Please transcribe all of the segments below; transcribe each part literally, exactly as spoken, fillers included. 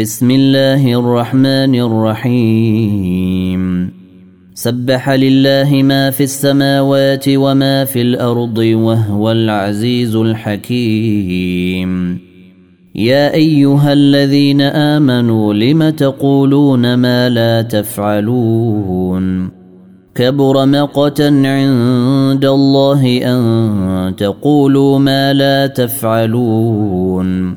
بسم الله الرحمن الرحيم سبح لله ما في السماوات وما في الأرض وهو العزيز الحكيم يا أيها الذين آمنوا لم تقولون ما لا تفعلون كبر مقتا عند الله أن تقولوا ما لا تفعلون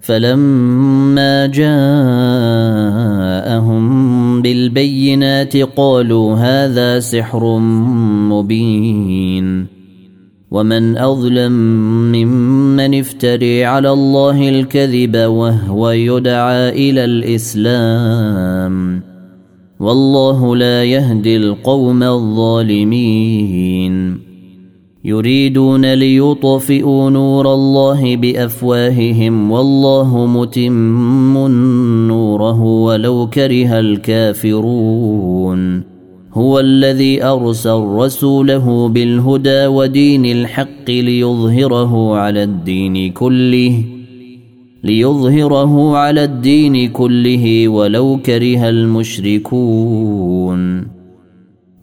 فلما جاءهم بالبينات قالوا هذا سحر مبين ومن أظلم ممن افترى على الله الكذب وهو يدعى إلى الإسلام والله لا يهدي القوم الظالمين يريدون ليطفئوا نور الله بأفواههم والله متم نوره ولو كره الكافرون هو الذي أرسل رسوله بالهدى ودين الحق ليظهره على الدين كله ليظهره على الدين كله ولو كره المشركون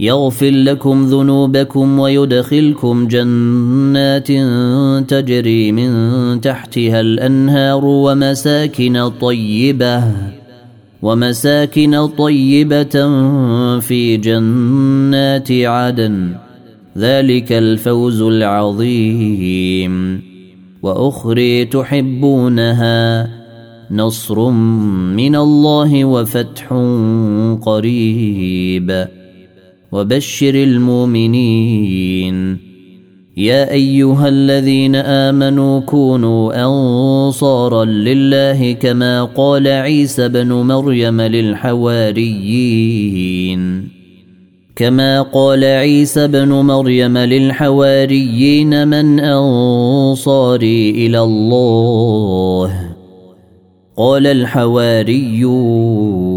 يغفر لكم ذنوبكم ويدخلكم جنات تجري من تحتها الأنهار ومساكن طيبة ومساكن طيبة في جنات عدن ذلك الفوز العظيم وأخرى تحبونها نصر من الله وفتح قريب وبشر المؤمنين يا أيها الذين آمنوا كونوا أنصارا لله كما قال عيسى بن مريم للحواريين كما قال عيسى بن مريم للحواريين من أنصاري إلى الله قال الحواريون